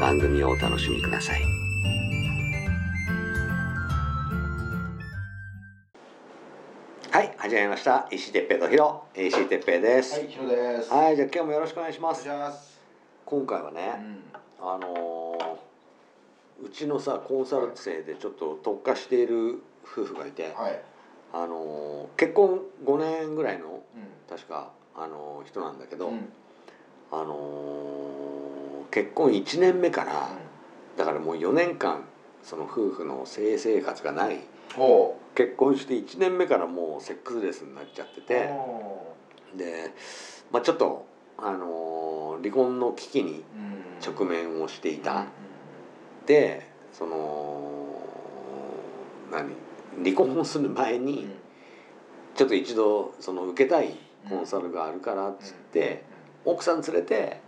番組をお楽しみください。はい、始めました。石井哲平とヒロ、石井哲平です。はい、ヒロです。はい、じゃあ今日もよろしくお願いします。今回はね、うちのさコンサル生でちょっと特化している夫婦がいて、はい、結婚5年ぐらいの、確か人なんだけど、結婚1年目から、だからもう4年間その夫婦の性生活がない、結婚して1年目からもうセックスレスになっちゃってて、で、まあ、ちょっと離婚の危機に直面をしていた、でその離婚をする前に、ちょっと一度その受けたいコンサルがあるからっつって、奥さん連れて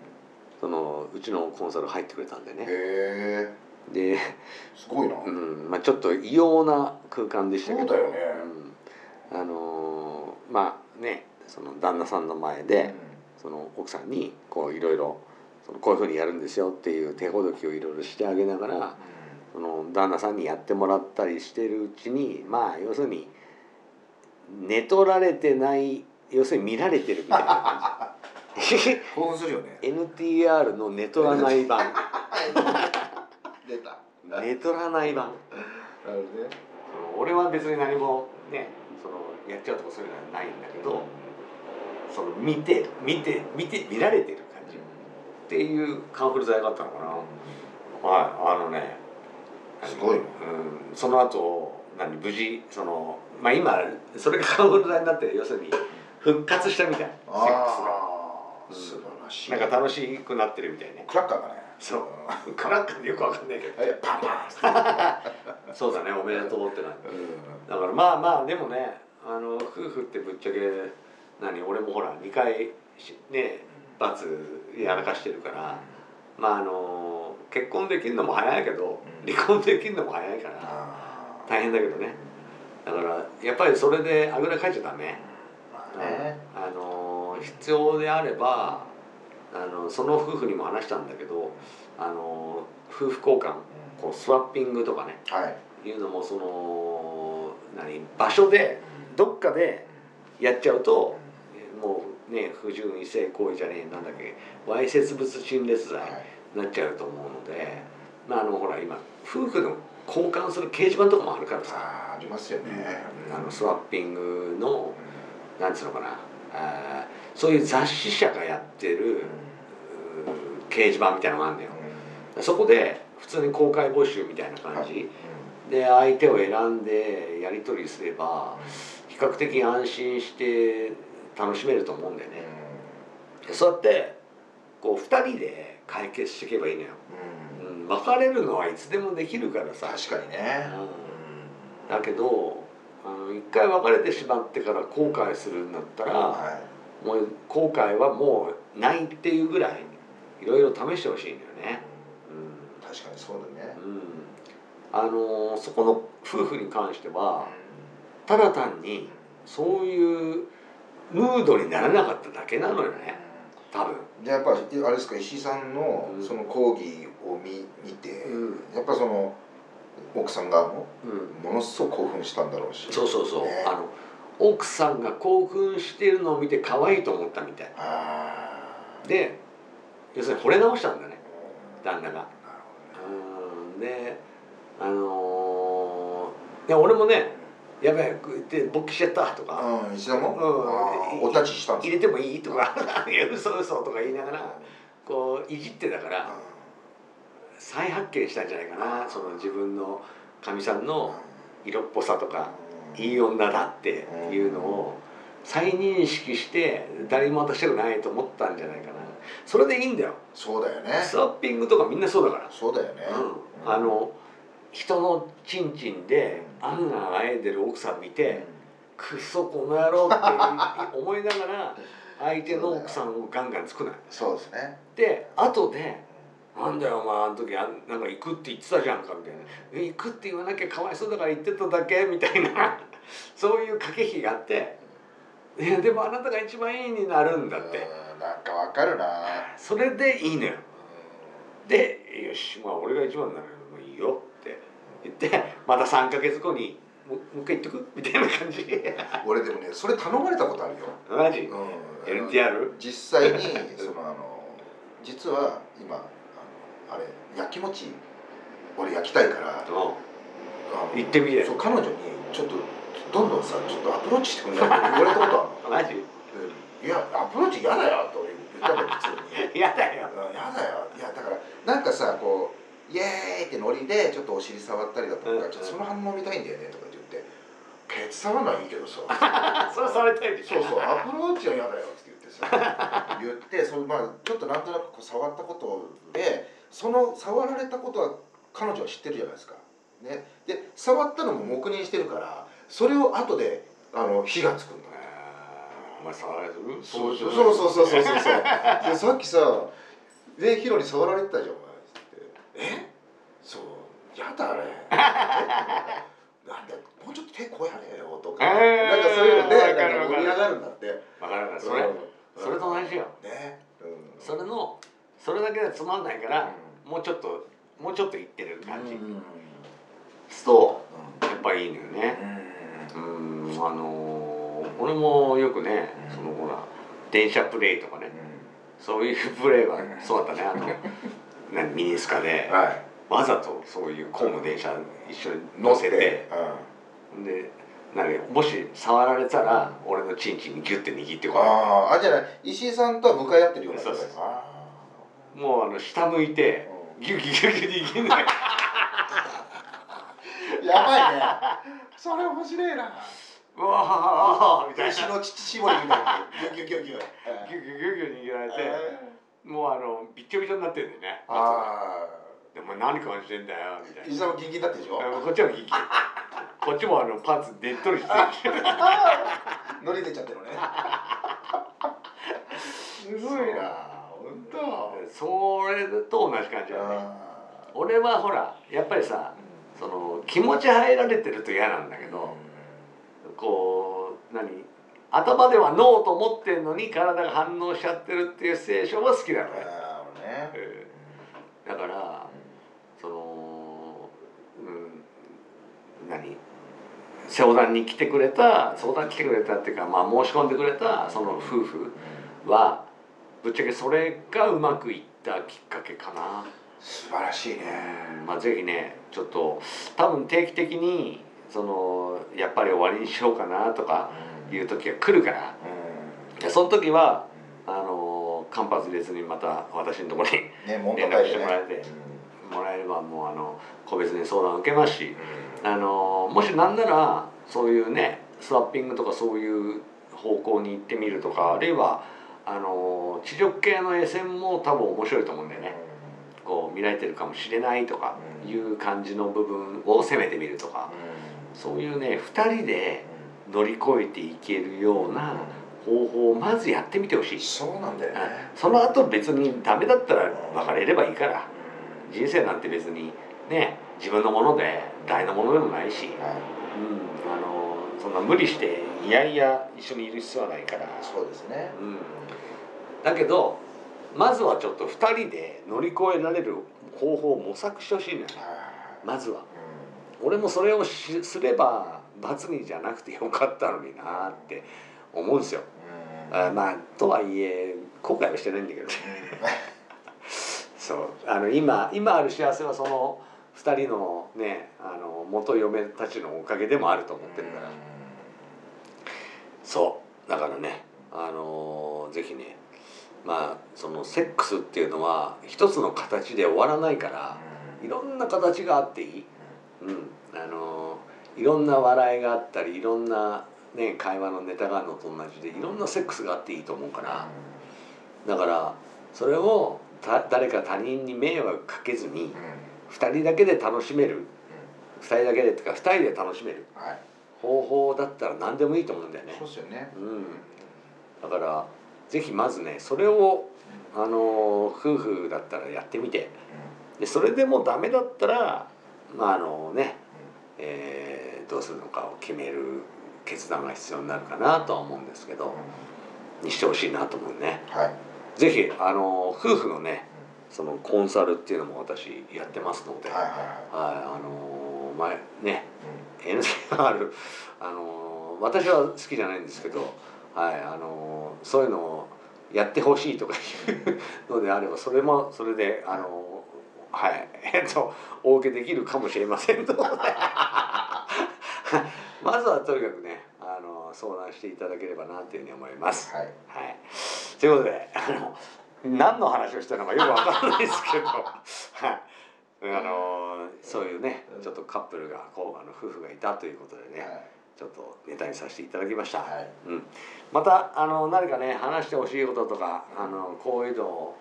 そのうちのコンサル入ってくれたんでね。へー、ですごいな。まあ、ちょっと異様な空間でしたけど、そうだよね。まあね、その旦那さんの前で、その奥さんにこういろいろこういう風にやるんですよっていう手ほどきをいろいろしてあげながら、その旦那さんにやってもらったりしてるうちに、まあ要するに寝取られてない、要するに見られてるみたいな感じ。興奮するよね。NTR の寝取らない版。出た。寝取らない版。なるほどね。俺は別に何もね、そのやっちゃうとかそういうのはないんだけど、その見て見られてる感じっていうカンフル剤があったのかな。はい、すごい。その後無事その、まあ、今それがカンフル剤になって要するに復活したみたいな。セックスが素晴らしい。なんか楽しくなってるみたいね。クラッカーがね。そう。クラッカーでよくわかんないけど。パンパン。そうだね、おめでとうってなって。だからまあまあでもね、夫婦ってぶっちゃけ俺もほら2回ね罰やらかしてるから、まあ結婚できるのも早いけど、離婚できるのも早いから大変だけどね。だからやっぱりそれであぐらかいちゃダメ。必要であればその夫婦にも話したんだけど、夫婦交換、こうスワッピングとかね、いうのもその場所でどっかでやっちゃうと、もうね不純異性行為じゃねえなんだっけ、わいせつ物陳列罪になっちゃうと思うので、まあほら今夫婦の交換する掲示板とかもあるからさ。ありますよね。スワッピングのなんつうのかな、そういう雑誌社がやってる、掲示板みたいなのがあるんだよ。そこで普通に公開募集みたいな感じ、で相手を選んでやり取りすれば比較的安心して楽しめると思うんだよね。そうやってこう2人で解決していけばいいのよ。別れるのはいつでもできるからさ。確かにね。だけど一回別れてしまってから後悔するんだったら、もう後悔はもうないっていうぐらいいろいろ試してほしいんだよね。確かにそうだね。そこの夫婦に関しては、ただ単にそういうムードにならなかっただけなのよね、多分。じゃあやっぱあれですか、石井さんのその講義を見て、やっぱその奥さんがものすごく興奮したんだろうし、そう、ね、奥さんが興奮してるのを見て可愛いと思ったみたい。で要するに惚れ直したんだね、旦那が。なるほどね。ね、いや俺もねやばい勃起しちゃったとか、うん、一度も、うん、お立ちしたんです入れてもいいとか嘘嘘とか言いながらこういじってだから、うん、再発見したんじゃないかな、その自分のかみさんの色っぽさとか、うん、いい女だっていうのを再認識して誰も渡したくないと思ったんじゃないかな。それでいいんだよ。そうだよね。スワッピングとかみんなそうだから。そうだよね。うんうん、人のチンチンであんなあえでる奥さん見て、うん、くそこの野郎って思いながら相手の奥さんをガンガンつくない。そうですね。で後でなんだよお前あの時なんか行くって言ってたじゃんかみたいな、行くって言わなきゃかわいそうだから行ってただけみたいなそういう駆け引きがあって、いやでもあなたが一番いいになるんだって、うん、なんかわかるな。それでいいのよ。でよしまあ俺が一番になるのもいいよ。言ってまた3ヶ月後にもう一回言っとくみたいな感じ俺でもねそれ頼まれたことあるよマジ、うん、NTR 実際にその実は今あれ焼きもち俺焼きたいから行ってみて、そう彼女にちょっとどんどんさちょっとアプローチしてくんないって言われたことあるマジ、いやアプローチ嫌だよと言ったから普通に嫌だよ嫌だよ。いやだからなんかさこうイエーイってノリでちょっとお尻触ったりだとか、うん、ちょっとその反応見たいんだよねとかって言って、ケツ触るのはいいけどさそれされたいでしょ。そうそうアプローチは嫌だよって言ってさ言ってその、まあ、ちょっとなんとなくこう触ったことでその触られたことは彼女は知ってるじゃないですか、ね、で触ったのも黙認してるからそれを後で火がつくんだよ。お前触られる？そうそうそうそうそうでさっきさヒロに触られてたじゃん。えそうやだあれなんだもうちょっと手こうやれよとか、なんかそういうので盛り上がるんだって分からない、それと同じよ、ね、うん、それだけでつまんないから、うん、もうちょっといってる感じ、うん、そうやっぱいいのよね、うん、うん、俺もよくね、うん、そのほら電車プレイとかね、うん、そういうプレイはそうだったねミニスカで、はい、わざとそういう混む電車一緒に乗せて、うん、でなんかもし触られたら、うん、俺のチンチンにギュッて握ってこられて、あじゃない石井さんとは向かい合ってるような感じです。もう下向いて、うん、ギュギュギュギュ握るやばいねそれ面白いな。うわーみたいな石の乳絞りみたいなギュギュギュギュギュギュギュギュ握られてもうびっちょびちょになってるんだよね。あでも何感じてんだよみたいな。伊沢もギンギンだったでしょ。こっちもギンギンこっちもパンツでっとりしてるノリ出ちゃってるねすごいな本当。それと同じ感じだね。俺はほらやっぱりさ、その気持ち入られてると嫌なんだけど、こう何頭ではノーと思ってんのに体が反応しちゃってるっていうシチュエーションは好きなのね。だから、うん、その、うん、何相談に来てくれたっていうか、まあ申し込んでくれたその夫婦はぶっちゃけそれがうまくいったきっかけかな。素晴らしいね。まあぜひねちょっと多分定期的にそのやっぱり終わりにしようかなとか。いう時が来るから、うん、その時は間髪入れずにまた私のところに連絡してもらえて、ね、もらえればもう個別に相談を受けますし、うん、もしなんならそういうねスワッピングとかそういう方向に行ってみるとか、あるいは地上系の SM も多分面白いと思うんだよね、うん、こう見られてるかもしれないとかいう感じの部分を攻めてみるとか、うん、そういうね2人で乗り越えていけるような方法をまずやってみてほしい。そうなんだよね。その後別にダメだったら別れればいいから、うん、人生なんて別にね自分のもので誰のものでもないし、うん、そんな無理していやいや一緒にいる必要はないから。そうですね、うん、だけどまずはちょっと2人で乗り越えられる方法を模索してほしいんだよね。まずは、うん、俺もそれをすれば罰にじゃなくてよかったのになって思うんですよ。あまあとはいえ後悔はしてないんだけどねそう今ある幸せはその2人のね元嫁たちのおかげでもあると思ってるから、そうだからねぜひね、まあそのセックスっていうのは一つの形で終わらないからいろんな形があっていい、いろんな笑いがあったりいろんな、ね、会話のネタがあるのと同じでいろんなセックスがあっていいと思うから、だからそれを誰か他人に迷惑かけずに2人だけで楽しめる、2人だけでってか2人で楽しめる方法だったら何でもいいと思うんだよね。そうですよね、だからぜひまずねそれを夫婦だったらやってみて、でそれでもダメだったらまあね、どうするのかを決める決断が必要になるかなとは思うんですけど、にしてほしいなと思うね、はい、ぜひ夫婦のねそのコンサルっていうのも私やってますので、はいはいはい、前ね NTR 私は好きじゃないんですけど、はい、そういうのをやってほしいとかいうのであればそれもそれではいお受けできるかもしれませんのでまずはとにかくね相談していただければなというふうに思います。はいはい、ということで何の話をしたのかよく分からないですけどはいそういうねちょっとカップルがこう夫婦がいたということでね、はい、ちょっとネタにさせていただきました。はいまた何かね話してほしいこととかこういうのを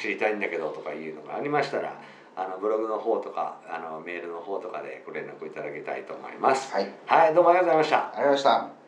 知りたいんだけどとかいうのがありましたらブログの方とかメールの方とかでご連絡いただきたいと思います。はい、はい、どうもありがとうございました。ありがとうございました。